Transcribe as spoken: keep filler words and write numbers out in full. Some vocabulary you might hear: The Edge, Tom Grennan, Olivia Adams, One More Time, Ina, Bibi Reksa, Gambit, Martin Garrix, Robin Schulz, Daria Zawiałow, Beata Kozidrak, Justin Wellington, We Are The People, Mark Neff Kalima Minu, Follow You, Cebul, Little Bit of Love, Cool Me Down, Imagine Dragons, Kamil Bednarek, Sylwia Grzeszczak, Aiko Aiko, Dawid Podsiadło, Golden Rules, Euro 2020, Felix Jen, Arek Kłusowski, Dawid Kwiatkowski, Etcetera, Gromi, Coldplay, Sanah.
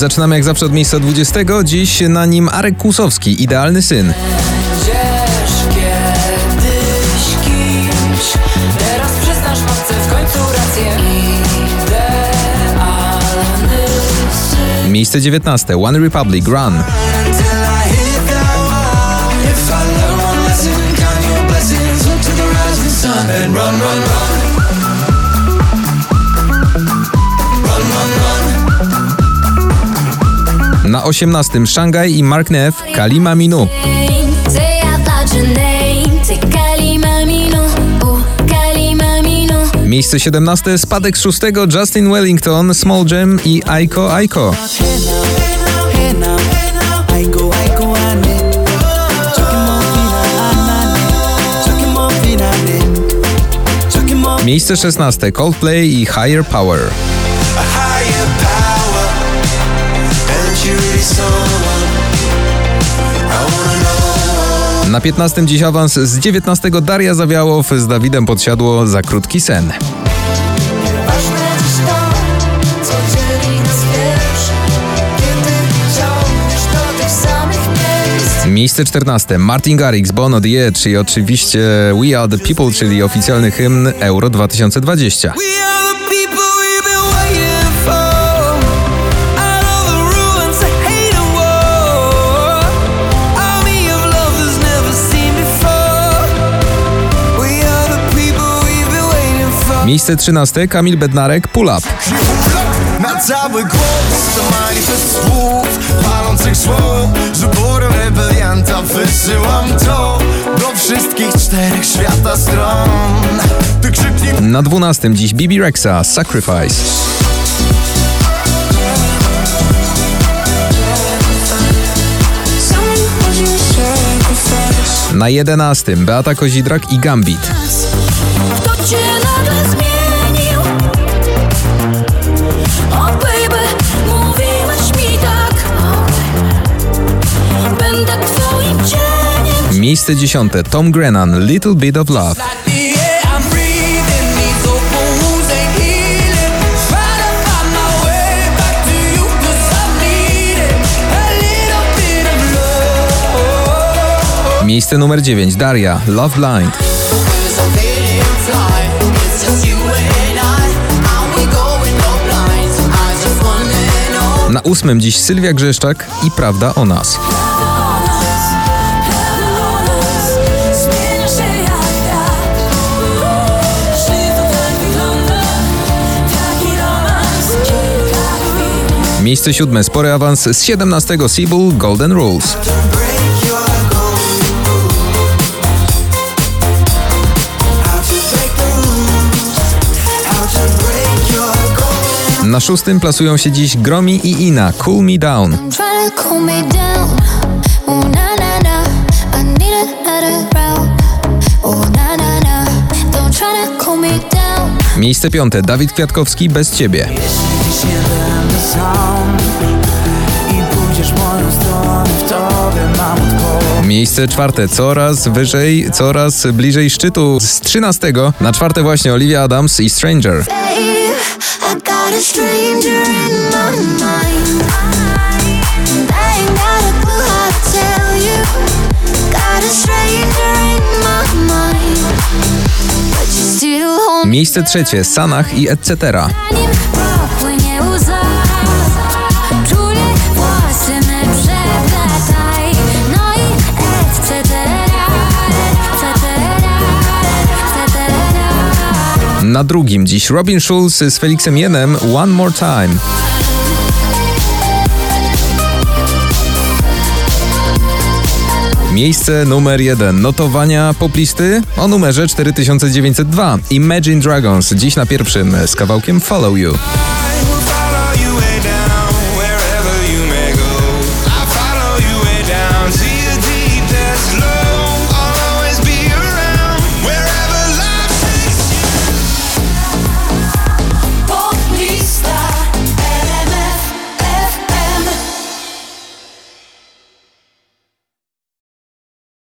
Zaczynamy jak zawsze od miejsca dwudziestego. Dziś na nim Arek Kłusowski, Idealny syn. Miejsce dziewiętnaste. One Republic, Run. Na osiemnastym. Szangaj i Mark Neff, Kalima Minu. Miejsce siedemnaste. Spadek z szóstego. Justin Wellington, Small Jam i Aiko Aiko. Miejsce szesnaste. Coldplay i Higher Power. Na piętnastym dziś awans z dziewiętnastego. Daria Zawiałow z Dawidem Podsiadło, Za krótki sen. Miejsce czternaste. Martin Garrix, Bono, The Edge i oczywiście We Are The People, czyli oficjalny hymn Euro dwa tysiące dwadzieścia. Miejsce trzynaste. Kamil Bednarek, Pull Up. Na cały głos to manifest słów, palących słów, z uboru rebelianta wysyłam to do wszystkich czterech świata stron. Ty krzyknij... Na dwunastym dziś Bibi Reksa, Sacrifice. Na jedenastym Beata Kozidrak i Gambit. Miejsce dziesiąte. Tom Grennan, Little Bit of Love. Miejsce numer dziewięć. Daria Love Blind. Na ósmym dziś Sylwia Grzeszczak i Prawda o nas. Miejsce siódme. Spory awans z siedemnastego. Cebul, Golden Rules. Na szóstym plasują się dziś Gromi i Ina, Cool Me Down. Miejsce piąte. Dawid Kwiatkowski, Bez ciebie. Miejsce czwarte. Coraz wyżej, coraz bliżej szczytu. Z trzynastego na czwarte właśnie Olivia Adams i Stranger. Miejsce trzecie. Sanah i Etcetera. Na drugim dziś Robin Schulz z Felixem Jenem, One More Time. Miejsce numer jeden. Notowania poplisty o numerze cztery tysiące dziewięćset dwa. Imagine Dragons dziś na pierwszym z kawałkiem Follow You.